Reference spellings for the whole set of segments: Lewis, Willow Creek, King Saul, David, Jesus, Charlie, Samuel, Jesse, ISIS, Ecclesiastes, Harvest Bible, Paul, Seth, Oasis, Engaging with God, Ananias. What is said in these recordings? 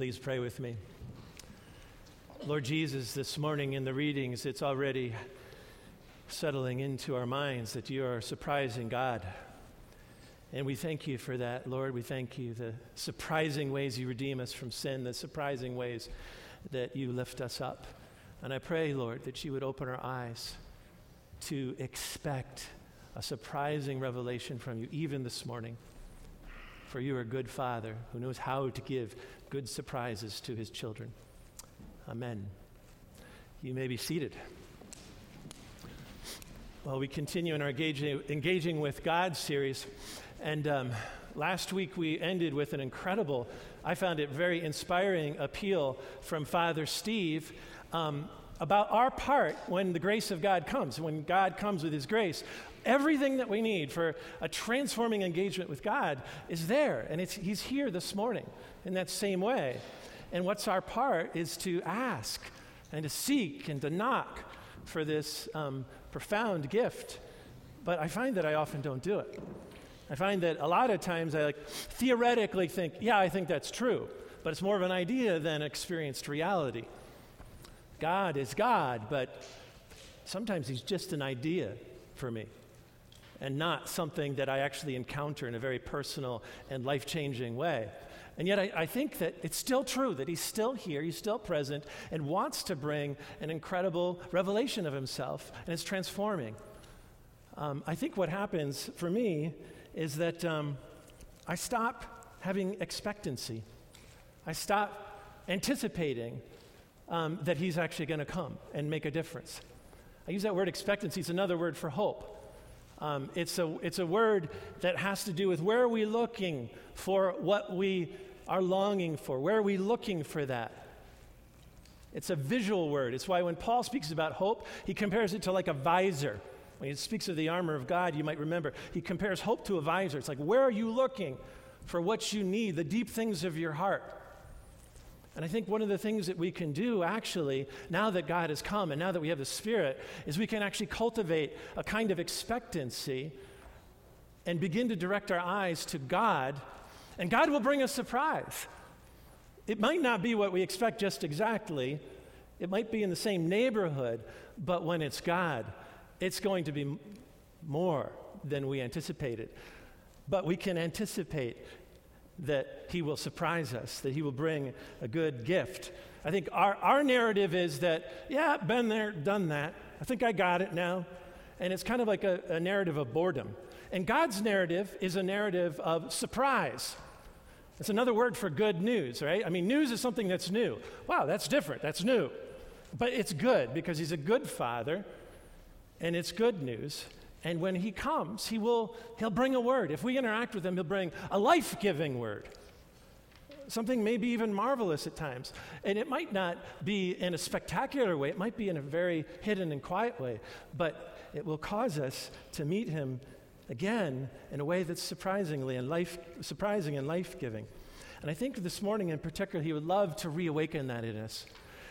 Please pray with me. Lord Jesus, this morning in the readings, it's already settling into our minds that you are a surprising God. And we thank you for that, Lord. We thank you, the surprising ways you redeem us from sin, the surprising ways that you lift us up. And I pray, Lord, that you would open our eyes to expect a surprising revelation from you, even this morning. For you are a good Father who knows how to give good surprises to his children. Amen. You may be seated. Well, we continue in our Engaging with God series. And last week we ended with an incredible, I found it very inspiring appeal from Father Steve about our part when the grace of God comes, when God comes with his grace. Everything that we need for a transforming engagement with God is there, and he's here this morning in that same way. And what's our part is to ask and to seek and to knock for this profound gift, but I find that I often don't do it. I find that a lot of times I theoretically think, yeah, I think that's true, but it's more of an idea than experienced reality. God is God, but sometimes he's just an idea for me and not something that I actually encounter in a very personal and life-changing way. And yet I think that it's still true, that he's still here, he's still present, and wants to bring an incredible revelation of himself, and it's transforming. I think what happens for me is that I stop having expectancy. I stop anticipating that he's actually going to come and make a difference. I use that word expectancy. It's another word for hope. It's a word that has to do with where are we looking for what we are longing for? Where are we looking for that? It's a visual word. It's why when Paul speaks about hope, he compares it to like a visor. When he speaks of the armor of God, you might remember, he compares hope to a visor. It's like, where are you looking for what you need, the deep things of your heart? And I think one of the things that we can do, actually, now that God has come and now that we have the Spirit, is we can actually cultivate a kind of expectancy and begin to direct our eyes to God, and God will bring us surprise. It might not be what we expect just exactly. It might be in the same neighborhood, but when it's God, it's going to be more than we anticipated. But we can anticipate that he will surprise us, that he will bring a good gift. I think our narrative is that, yeah, been there, done that. I think I got it now. And it's kind of like a narrative of boredom. And God's narrative is a narrative of surprise. It's another word for good news, right? I mean, news is something that's new. Wow, that's different, that's new. But it's good because he's a good Father, and it's good news. And when he comes, he'll bring a word. If we interact with him, he'll bring a life-giving word, something maybe even marvelous at times. And it might not be in a spectacular way. It might be in a very hidden and quiet way. But it will cause us to meet him again in a way that's surprising and life-giving. And I think this morning in particular, he would love to reawaken that in us.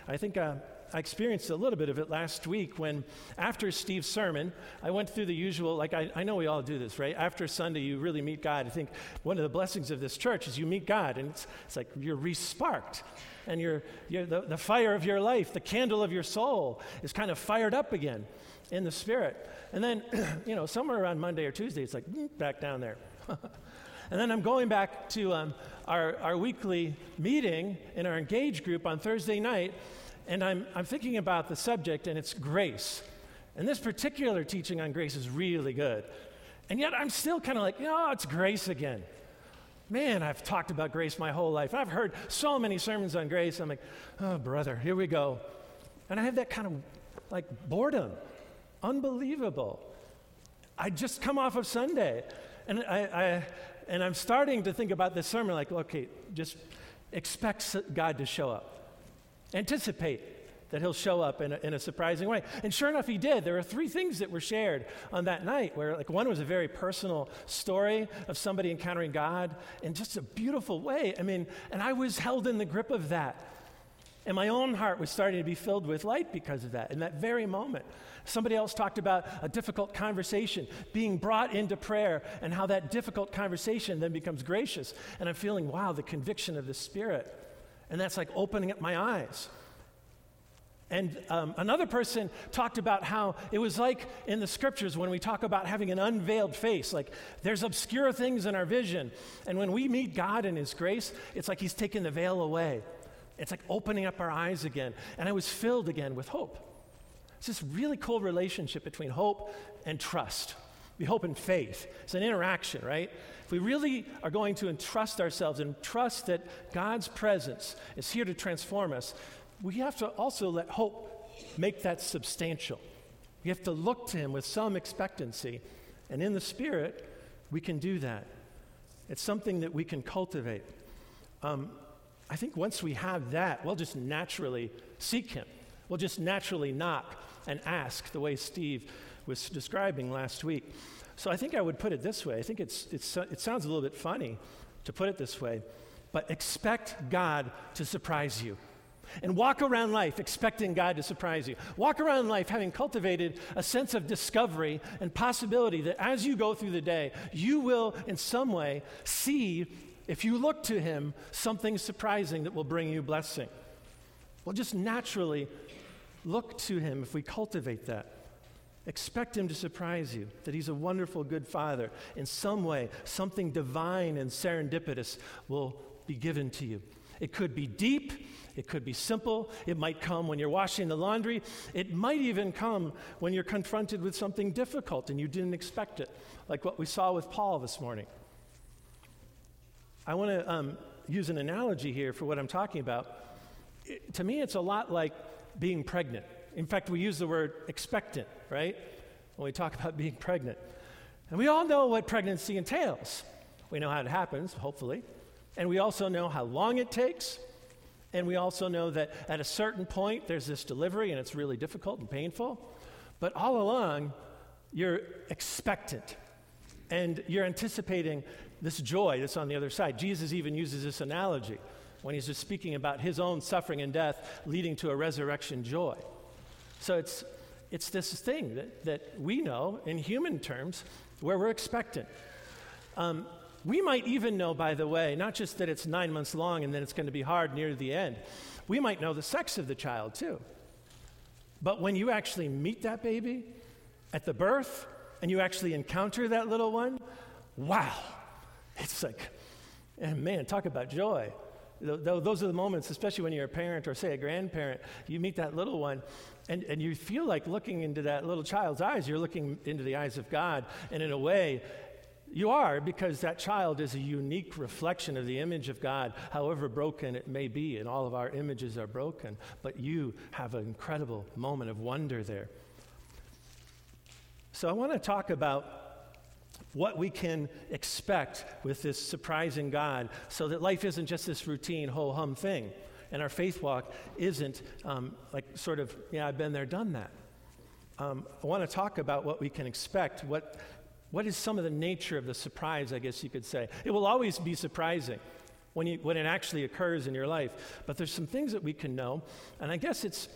I think I experienced a little bit of it last week when, after Steve's sermon, I went through the usual, I know we all do this, right? After Sunday, you really meet God. I think one of the blessings of this church is you meet God, and it's like you're re-sparked, and you're the fire of your life, the candle of your soul is kind of fired up again in the Spirit. And then, somewhere around Monday or Tuesday, it's like, back down there. And then I'm going back to our weekly meeting in our Engage group on Thursday night, and I'm thinking about the subject, and it's grace. And this particular teaching on grace is really good. And yet I'm still kind of like, it's grace again. Man, I've talked about grace my whole life. I've heard so many sermons on grace. I'm like, oh, brother, here we go. And I have that kind of boredom. Unbelievable. I just come off of Sunday. And I'm starting to think about this sermon like, okay, just expect God to show up. Anticipate that he'll show up in a surprising way. And sure enough, he did. There were three things that were shared on that night where one was a very personal story of somebody encountering God in just a beautiful way. I mean, and I was held in the grip of that. And my own heart was starting to be filled with light because of that. In that very moment, somebody else talked about a difficult conversation being brought into prayer and how that difficult conversation then becomes gracious. And I'm feeling, wow, the conviction of the Spirit. and that's like opening up my eyes. And another person talked about how it was like in the scriptures when we talk about having an unveiled face, like there's obscure things in our vision. And when we meet God in his grace, it's like he's taking the veil away. It's like opening up our eyes again. And I was filled again with hope. It's this really cool relationship between hope and trust. We hope and faith. It's an interaction, right? If we really are going to entrust ourselves and trust that God's presence is here to transform us, we have to also let hope make that substantial. We have to look to him with some expectancy, and in the Spirit, we can do that. It's something that we can cultivate. I think once we have that, we'll just naturally seek him. We'll just naturally knock and ask the way Steve was describing last week. So I think I would put it this way. I think it sounds a little bit funny to put it this way, but expect God to surprise you. And walk around life expecting God to surprise you. Walk around life having cultivated a sense of discovery and possibility that as you go through the day, you will in some way see, if you look to him, something surprising that will bring you blessing. We'll just naturally look to him if we cultivate that. Expect him to surprise you, that he's a wonderful, good father. In some way, something divine and serendipitous will be given to you. It could be deep. It could be simple. It might come when you're washing the laundry. It might even come when you're confronted with something difficult and you didn't expect it, like what we saw with Paul this morning. I want to use an analogy here for what I'm talking about. To me, it's a lot like being pregnant. In fact, we use the word expectant, right, when we talk about being pregnant. And we all know what pregnancy entails. We know how it happens, hopefully. And we also know how long it takes. And we also know that at a certain point, there's this delivery, and it's really difficult and painful. But all along, you're expectant, and you're anticipating this joy that's on the other side. Jesus even uses this analogy when he's just speaking about his own suffering and death leading to a resurrection joy. So it's this thing that we know in human terms where we're expectant. We might even know, by the way, not just that it's 9 months long and then it's going to be hard near the end. We might know the sex of the child, too. But when you actually meet that baby at the birth and you actually encounter that little one, wow. It's like, and man, talk about joy. Those are the moments, especially when you're a parent or, say, a grandparent, you meet that little one, and you feel like looking into that little child's eyes. You're looking into the eyes of God, and in a way, you are, because that child is a unique reflection of the image of God, however broken it may be, and all of our images are broken, but you have an incredible moment of wonder there. So I want to talk about what we can expect with this surprising God, so that life isn't just this routine ho-hum thing, and our faith walk isn't I've been there, done that. I want to talk about what we can expect, what is some of the nature of the surprise, I guess you could say. It will always be surprising when it actually occurs in your life, but there's some things that we can know, and I guess it's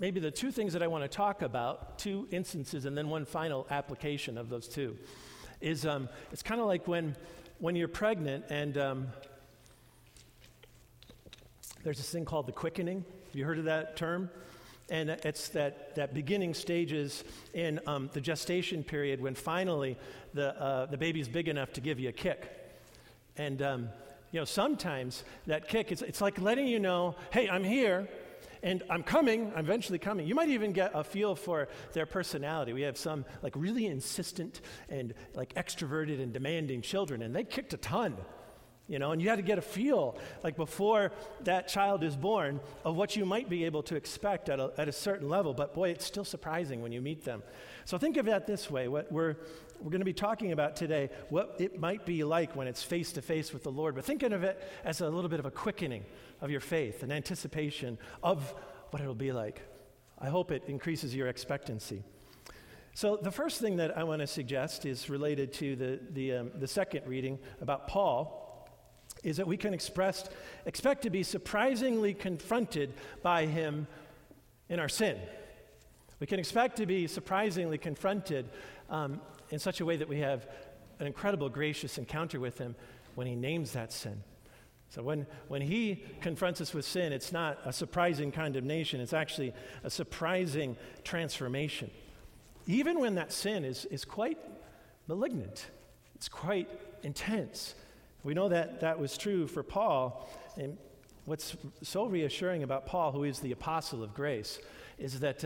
maybe the two things that I want to talk about, two instances, and then one final application of those two. Is it's kind of like when you're pregnant and there's this thing called the quickening. Have you heard of that term? And it's that beginning stages in the gestation period when finally the baby's big enough to give you a kick. And sometimes that kick, it's like letting you know, hey, I'm here. And I'm eventually coming. You might even get a feel for their personality. We have some like really insistent and like extroverted and demanding children, and they kicked a ton, and you had to get a feel like before that child is born of what you might be able to expect at a certain level, but boy, it's still surprising when you meet them. So think of that this way, what we're going to be talking about today, what it might be like when it's face to face with the Lord, but thinking of it as a little bit of a quickening of your faith, an anticipation of what it'll be like. I hope it increases your expectancy. So the first thing that I want to suggest is related to the second reading about Paul, is that we can expect to be surprisingly confronted by him in our sin. We can expect to be surprisingly confronted in such a way that we have an incredible gracious encounter with him when he names that sin. So when he confronts us with sin, it's not a surprising condemnation. It's actually a surprising transformation. Even when that sin is quite malignant, it's quite intense. We know that that was true for Paul. And what's so reassuring about Paul, who is the apostle of grace, is that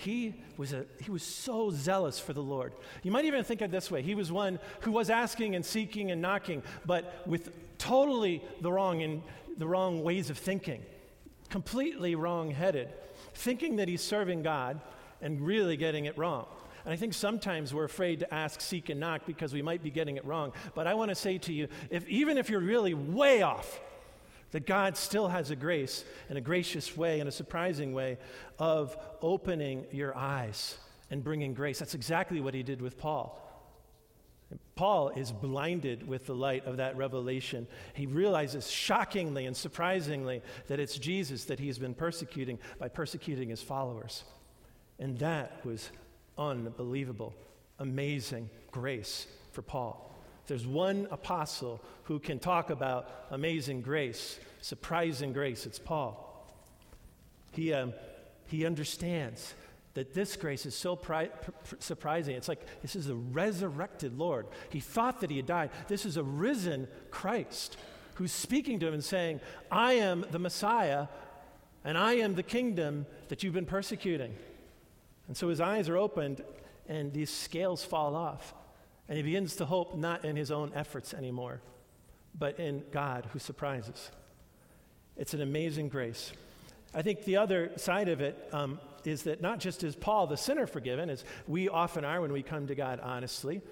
he was so zealous for the Lord. You might even think of it this way. He was one who was asking and seeking and knocking, but with totally the wrong ways of thinking, completely wrong-headed, thinking that he's serving God and really getting it wrong. And I think sometimes we're afraid to ask, seek, and knock because we might be getting it wrong. But I want to say to you, even if you're really way off, that God still has a grace and a gracious way and a surprising way of opening your eyes and bringing grace. That's exactly what he did with Paul. Paul is blinded with the light of that revelation. He realizes shockingly and surprisingly that it's Jesus that he's been persecuting by persecuting his followers. And that was unbelievable, amazing grace for Paul. There's one apostle who can talk about amazing grace, surprising grace. It's Paul. He understands that this grace is so surprising. It's like this is the resurrected Lord. He thought that he had died. This is a risen Christ who's speaking to him and saying, I am the Messiah, and I am the kingdom that you've been persecuting. And so his eyes are opened, and these scales fall off. And he begins to hope not in his own efforts anymore, but in God who surprises. It's an amazing grace. I think the other side of it is that not just is Paul the sinner forgiven, as we often are when we come to God honestly,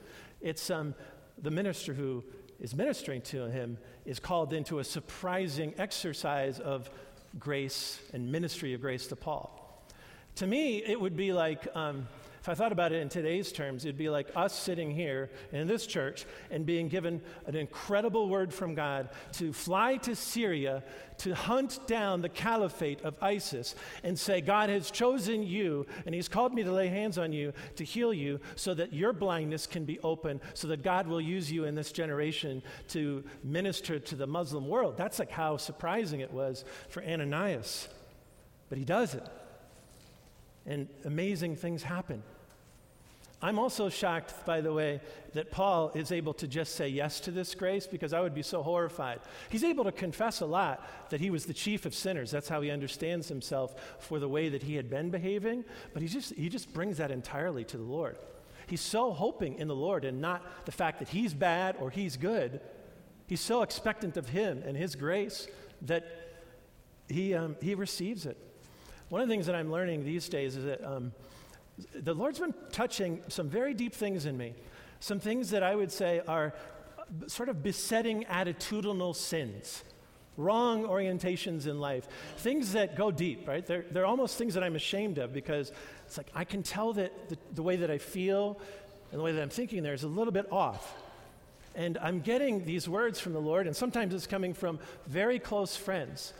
it's the minister who is ministering to him is called into a surprising exercise of grace and ministry of grace to Paul. To me, it would be like... If I thought about it in today's terms, it'd be like us sitting here in this church and being given an incredible word from God to fly to Syria to hunt down the caliphate of ISIS and say, God has chosen you and he's called me to lay hands on you to heal you so that your blindness can be open so that God will use you in this generation to minister to the Muslim world. That's like how surprising it was for Ananias. But he does it. And amazing things happen. I'm also shocked, by the way, that Paul is able to just say yes to this grace because I would be so horrified. He's able to confess a lot that he was the chief of sinners. That's how he understands himself for the way that he had been behaving. But he just brings that entirely to the Lord. He's so hoping in the Lord and not the fact that he's bad or he's good. He's so expectant of him and his grace that he receives it. One of the things that I'm learning these days is that the Lord's been touching some very deep things in me, some things that I would say are sort of besetting attitudinal sins, wrong orientations in life, things that go deep, right? They're almost things that I'm ashamed of because it's like I can tell that the way that I feel and the way that I'm thinking there is a little bit off. And I'm getting these words from the Lord, and sometimes it's coming from very close friends,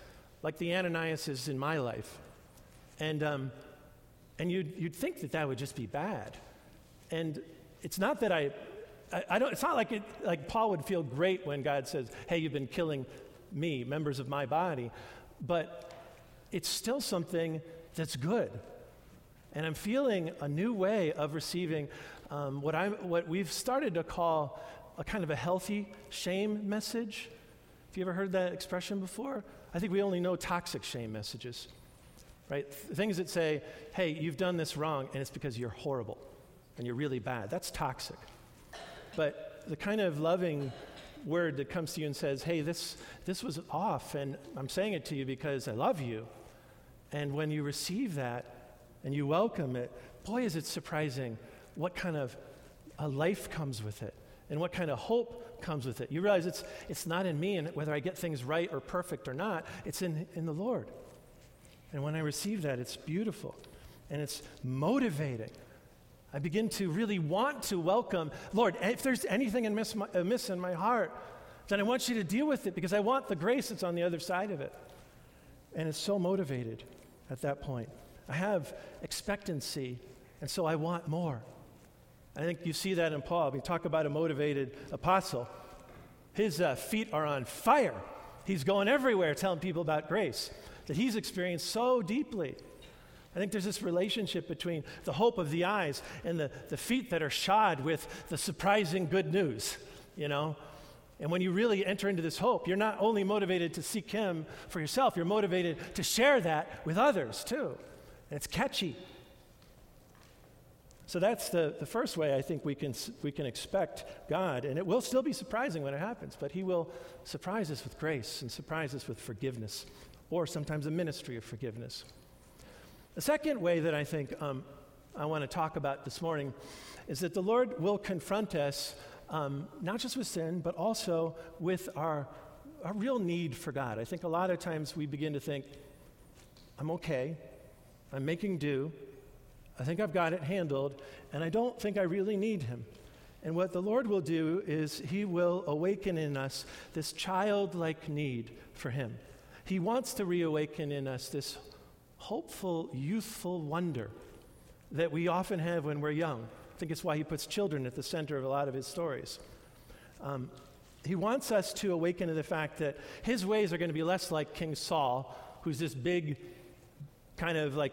like the Ananiases in my life. And you'd think that would just be bad, and it's not that I don't. It's not like Paul would feel great when God says, "Hey, you've been killing me, members of my body," but it's still something that's good, and I'm feeling a new way of receiving what we've started to call a kind of a healthy shame message. Have you ever heard that expression before? I think we only know toxic shame messages. Right? Things that say, hey, you've done this wrong, and it's because you're horrible, and you're really bad. That's toxic. But the kind of loving word that comes to you and says, hey, this was off, and I'm saying it to you because I love you. And when you receive that, and you welcome it, boy, is it surprising what kind of a life comes with it, and what kind of hope comes with it. You realize it's not in me, and whether I get things right or perfect or not, it's in the Lord. And when I receive that, it's beautiful, and it's motivating. I begin to really want to welcome, Lord, if there's anything amiss in my heart, then I want you to deal with it because I want the grace that's on the other side of it. And it's so motivated at that point. I have expectancy, and so I want more. I think you see that in Paul. We talk about a motivated apostle. His feet are on fire. He's going everywhere telling people about grace that he's experienced so deeply. I think there's this relationship between the hope of the eyes and the feet that are shod with the surprising good news, you know. And when you really enter into this hope, you're not only motivated to seek him for yourself, you're motivated to share that with others too. And it's catchy. So that's the first way I think we can expect God, and it will still be surprising when it happens, but he will surprise us with grace and surprise us with forgiveness, or sometimes a ministry of forgiveness. The second way that I think I want to talk about this morning is that the Lord will confront us not just with sin, but also with our real need for God. I think a lot of times we begin to think, I'm okay, I'm making do, I think I've got it handled, and I don't think I really need him. And what the Lord will do is he will awaken in us this childlike need for him. He wants to reawaken in us this hopeful, youthful wonder that we often have when we're young. I think it's why he puts children at the center of a lot of his stories. He wants us to awaken to the fact that his ways are going to be less like King Saul, who's this big, kind of like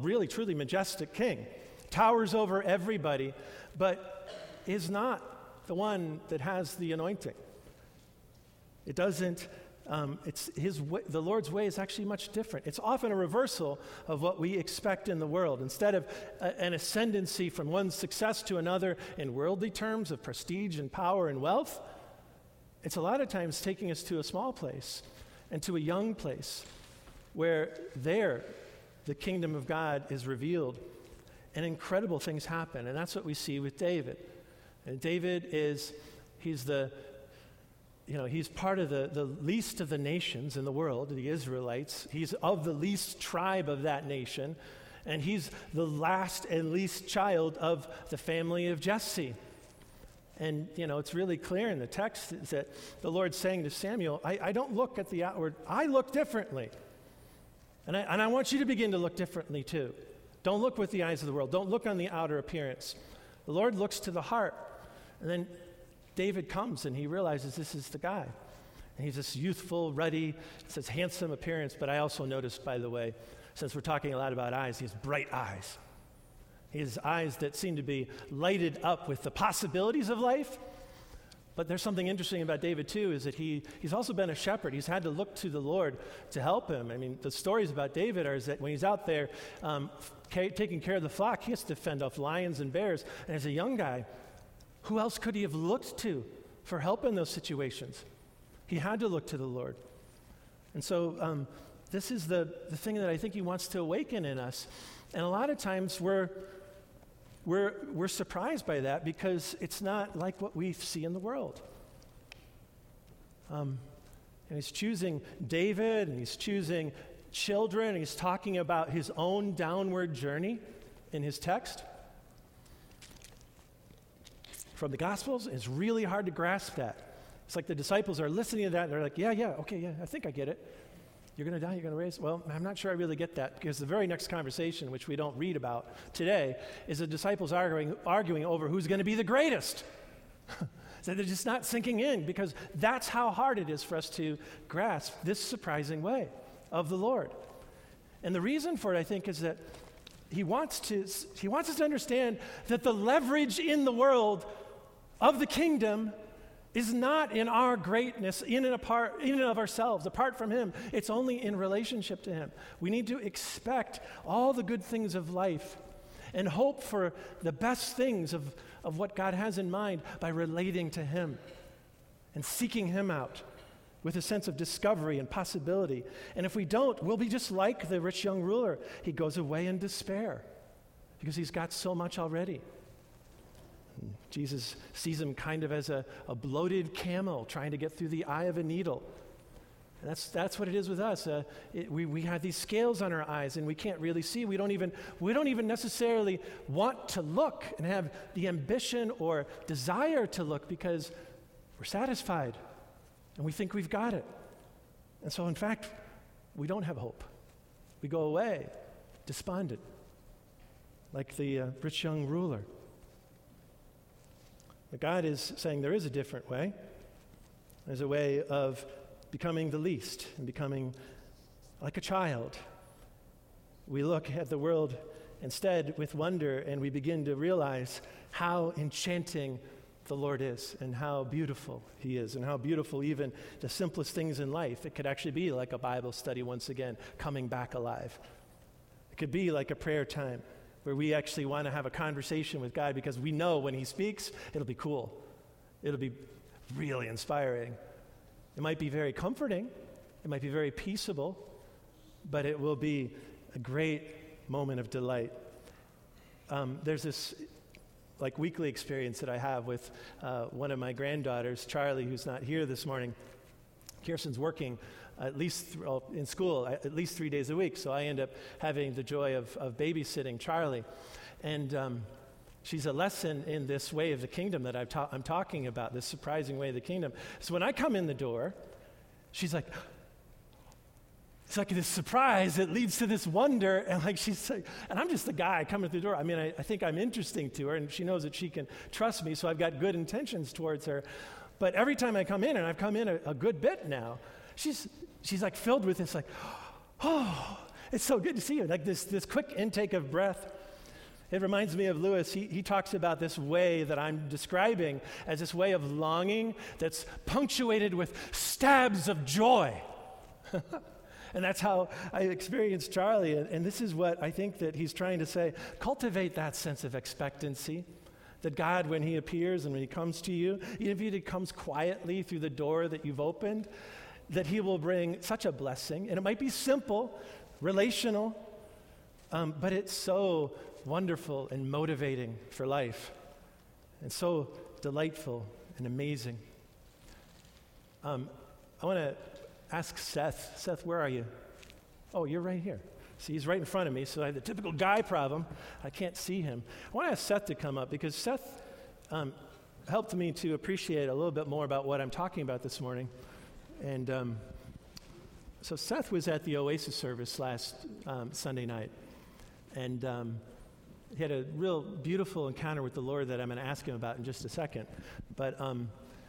really truly majestic king, towers over everybody, but is not the one that has the anointing. It doesn't, it's his way, the Lord's way is actually much different. It's often a reversal of what we expect in the world. Instead of an ascendancy from one success to another in worldly terms of prestige and power and wealth, it's a lot of times taking us to a small place and to a young place where there the kingdom of God is revealed and incredible things happen. And that's what we see with David. And David is, he's part of the least of the nations in the world, the Israelites. He's of the least tribe of that nation. And he's the last and least child of the family of Jesse. And, it's really clear in the text that the Lord's saying to Samuel, I don't look at the outward, I look differently. And I want you to begin to look differently too. Don't look with the eyes of the world. Don't look on the outer appearance. The Lord looks to the heart. And then David comes and he realizes this is the guy. And he's this youthful, ruddy, says handsome appearance. But I also noticed, by the way, since we're talking a lot about eyes, he has bright eyes. He has eyes that seem to be lighted up with the possibilities of life. But there's something interesting about David, too, is that he's also been a shepherd. He's had to look to the Lord to help him. I mean, the stories about David are that when he's out there taking care of the flock, he has to fend off lions and bears. And as a young guy, who else could he have looked to for help in those situations? He had to look to the Lord. And so this is the thing that I think he wants to awaken in us. And a lot of times we're surprised by that because it's not like what we see in the world. And he's choosing David, and he's choosing children, and he's talking about his own downward journey in his text from the Gospels. It's really hard to grasp that. It's like the disciples are listening to that, and they're like, yeah, okay, I think I get it. You're going to die, you're going to raise. Well, I'm not sure I really get that, because the very next conversation, which we don't read about today, is the disciples arguing over who's going to be the greatest. So they're just not sinking in, because that's how hard it is for us to grasp this surprising way of the Lord. And the reason for it, I think, is that he wants us to understand that the leverage in the world of the kingdom is not in our greatness, in and of ourselves, apart from him. It's only in relationship to him. We need to expect all the good things of life and hope for the best things of what God has in mind by relating to him and seeking him out with a sense of discovery and possibility. And if we don't, we'll be just like the rich young ruler. He goes away in despair because he's got so much already. Jesus sees him kind of as a bloated camel trying to get through the eye of a needle. And that's what it is with us. We have these scales on our eyes, and we can't really see. We don't even necessarily want to look and have the ambition or desire to look, because we're satisfied and we think we've got it. And so, in fact, we don't have hope. We go away despondent, like the rich young ruler. But God is saying there is a different way. as a way of becoming the least and becoming like a child. We look at the world instead with wonder, and we begin to realize how enchanting the Lord is and how beautiful he is, and how beautiful even the simplest things in life. It could actually be like a Bible study once again, coming back alive. It could be like a prayer time where we actually want to have a conversation with God, because we know when he speaks, it'll be cool. It'll be really inspiring. It might be very comforting. It might be very peaceable, but it will be a great moment of delight. There's this like weekly experience that I have with one of my granddaughters, Charlie, who's not here this morning. Kirsten's working at least in school at least 3 days a week, so I end up having the joy of babysitting Charlie. And she's a lesson in this way of the kingdom that I'm talking about, this surprising way of the kingdom. So when I come in the door, she's like, it's like this surprise that leads to this wonder, and like she's like, and I'm just the guy coming through the door. I mean, I think I'm interesting to her, and she knows that she can trust me, so I've got good intentions towards her. But every time I come in, and I've come in a good bit now, she's like filled with this like, oh, it's so good to see you. Like this quick intake of breath. It reminds me of Lewis. He talks about this way that I'm describing as this way of longing that's punctuated with stabs of joy. And that's how I experienced Charlie. And this is what I think that he's trying to say. Cultivate that sense of expectancy that God, when he appears and when he comes to you, even if he comes quietly through the door that you've opened, that he will bring such a blessing. And it might be simple, relational, but it's so wonderful and motivating for life, and so delightful and amazing. I want to ask Seth. Seth, where are you? Oh, you're right here. See, he's right in front of me, so I have the typical guy problem. I can't see him. I want to ask Seth to come up, because Seth helped me to appreciate a little bit more about what I'm talking about this morning. And so Seth was at the Oasis service last Sunday night, and he had a real beautiful encounter with the Lord that I'm going to ask him about in just a second. But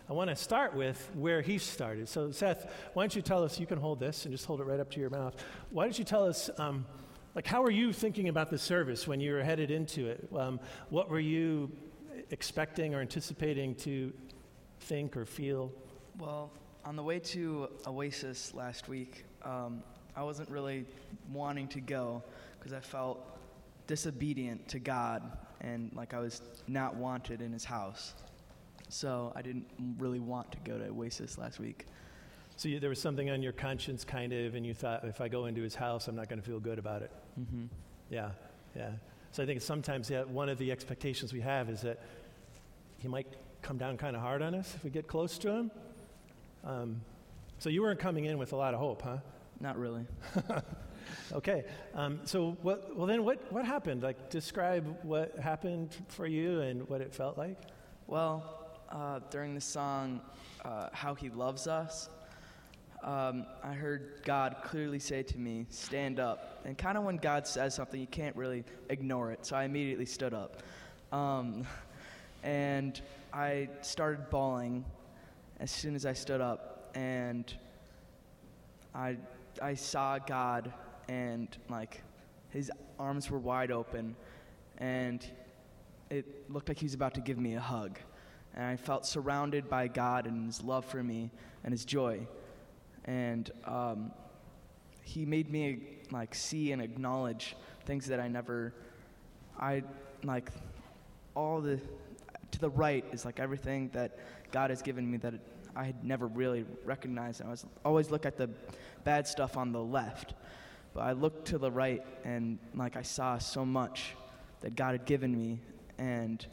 I want to start with where he started. So Seth, why don't you tell us, you can hold this and just hold it right up to your mouth. Why don't you tell us, like, how were you thinking about the service when you were headed into it? What were you expecting or anticipating to think or feel? Well, on the way to Oasis last week, I wasn't really wanting to go because I felt disobedient to God and like I was not wanted in his house. So I didn't really want to go to Oasis last week. So there was something on your conscience, kind of, and you thought, if I go into his house, I'm not going to feel good about it. Mm-hmm. Yeah. So I think sometimes one of the expectations we have is that he might come down kind of hard on us if we get close to him. So you weren't coming in with a lot of hope, huh? Not really. Okay. So what happened? Like, describe what happened for you and what it felt like. Well, during the song, How He Loves Us, I heard God clearly say to me, stand up. And kind of when God says something, you can't really ignore it. So I immediately stood up. And I started bawling as soon as I stood up. And I saw God, and like his arms were wide open. And it looked like he was about to give me a hug. And I felt surrounded by God and his love for me and his joy. And he made me like see and acknowledge things that to the right is like everything that God has given me that I had never really recognized. I was always look at the bad stuff on the left, but I looked to the right and like I saw so much that God had given me, and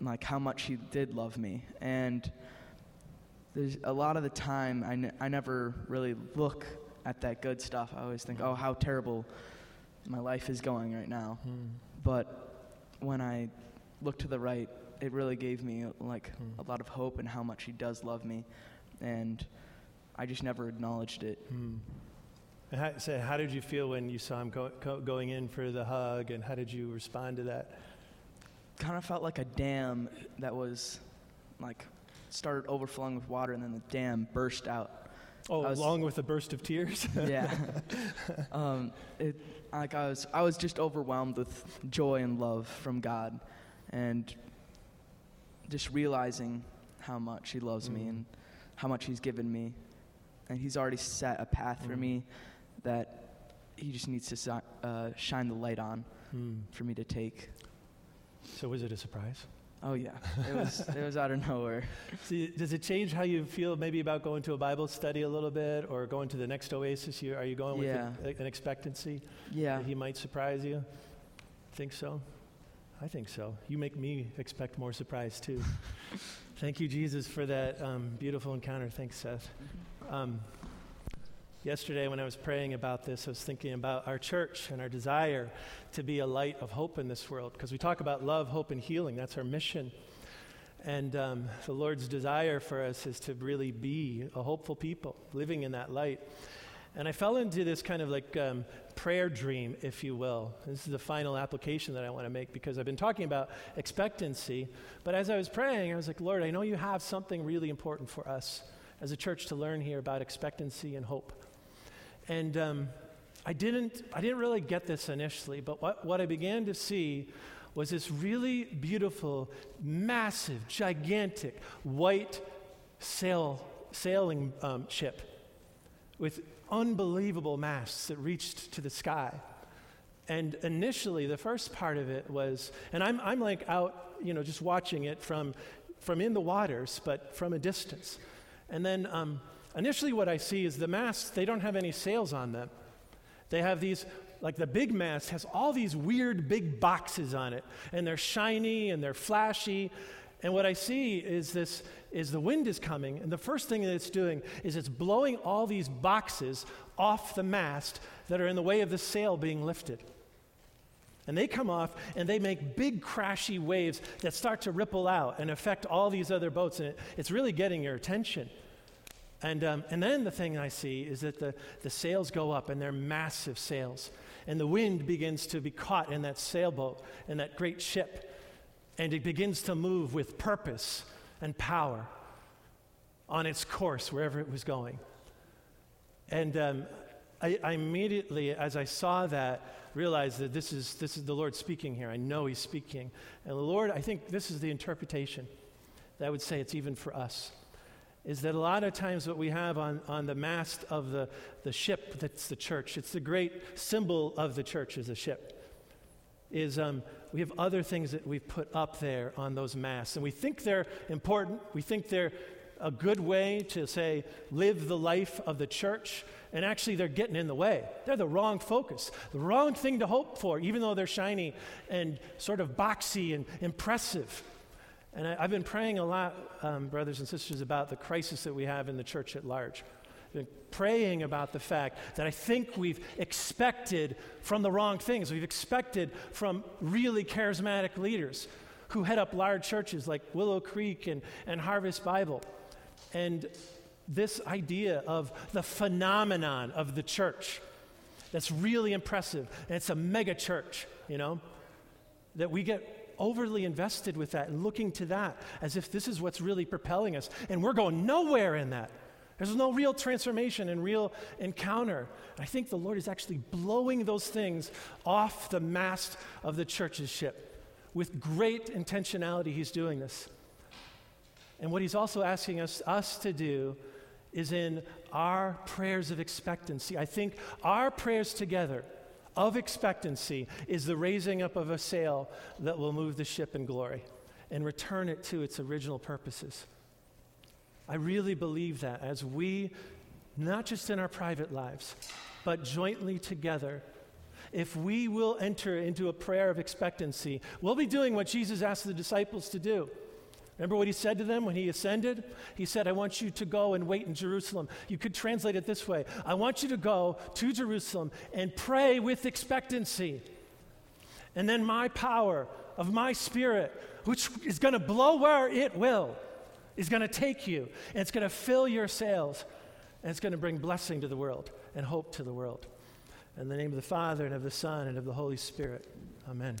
like how much he did love me. And there's a lot of the time I never really look at that good stuff. I always think, oh, how terrible my life is going right now. But when I look to the right, it really gave me like a lot of hope and how much he does love me, and I just never acknowledged it. So how did you feel when you saw him going in for the hug, and how did you respond to that? Kind of felt like a dam that was like started overflowing with water, and then the dam burst out. Oh, along with a burst of tears? Yeah. I was just overwhelmed with joy and love from God, and just realizing how much he loves me and how much he's given me. And he's already set a path for me that he just needs to shine the light on for me to take. So was it a surprise? Oh, yeah. It was out of nowhere. See, does it change how you feel maybe about going to a Bible study a little bit, or going to the next Oasis? Are you going with an expectancy that he might surprise you? Think so? I think so. You make me expect more surprise, too. Thank you, Jesus, for that beautiful encounter. Thanks, Seth. Yesterday when I was praying about this, I was thinking about our church and our desire to be a light of hope in this world, because we talk about love, hope, and healing. That's our mission. And the Lord's desire for us is to really be a hopeful people, living in that light. And I fell into this kind of like prayer dream, if you will. This is the final application that I want to make, because I've been talking about expectancy. But as I was praying, I was like, Lord, I know you have something really important for us as a church to learn here about expectancy and hope. And I didn't really get this initially, but what I began to see was this really beautiful, massive, gigantic, white sailing ship with unbelievable masts that reached to the sky. And initially, the first part of it was, and I'm like out, just watching it from in the waters, but from a distance. And then initially what I see is the masts, they don't have any sails on them. They have these, like the big mast has all these weird big boxes on it, and they're shiny and they're flashy. And what I see is the wind is coming, and the first thing that it's doing is it's blowing all these boxes off the mast that are in the way of the sail being lifted. And they come off, and they make big crashy waves that start to ripple out and affect all these other boats, and it's really getting your attention. And then the thing I see is that the sails go up, and they're massive sails. And the wind begins to be caught in that sailboat, in that great ship. And it begins to move with purpose and power on its course, wherever it was going. And I immediately, as I saw that, realized that this is the Lord speaking here. I know he's speaking. And the Lord, I think this is the interpretation that I would say it's even for us, is that a lot of times what we have on the mast of the ship, that's the church, it's the great symbol of the church is a ship, is we have other things that we've put up there on those masts. And we think they're important. We think they're a good way to, say, live the life of the church, and actually they're getting in the way. They're the wrong focus, the wrong thing to hope for, even though they're shiny and sort of boxy and impressive. And I've been praying a lot, brothers and sisters, about the crisis that we have in the church at large. I've been praying about the fact that I think we've expected from the wrong things. We've expected from really charismatic leaders who head up large churches like Willow Creek and Harvest Bible. And this idea of the phenomenon of the church that's really impressive, and it's a mega church, that we get overly invested with that and looking to that as if this is what's really propelling us, and we're going nowhere in that. There's no real transformation and real encounter. I think the Lord is actually blowing those things off the mast of the church's ship. With great intentionality, he's doing this. And what he's also asking us to do is in our prayers of expectancy. I think our prayers together of expectancy is the raising up of a sail that will move the ship in glory and return it to its original purposes. I really believe that as we, not just in our private lives, but jointly together, if we will enter into a prayer of expectancy, we'll be doing what Jesus asked the disciples to do. Remember what he said to them when he ascended? He said, I want you to go and wait in Jerusalem. You could translate it this way. I want you to go to Jerusalem and pray with expectancy. And then my power of my Spirit, which is going to blow where it will, is going to take you, and it's going to fill your sails, and it's going to bring blessing to the world and hope to the world. In the name of the Father, and of the Son, and of the Holy Spirit. Amen.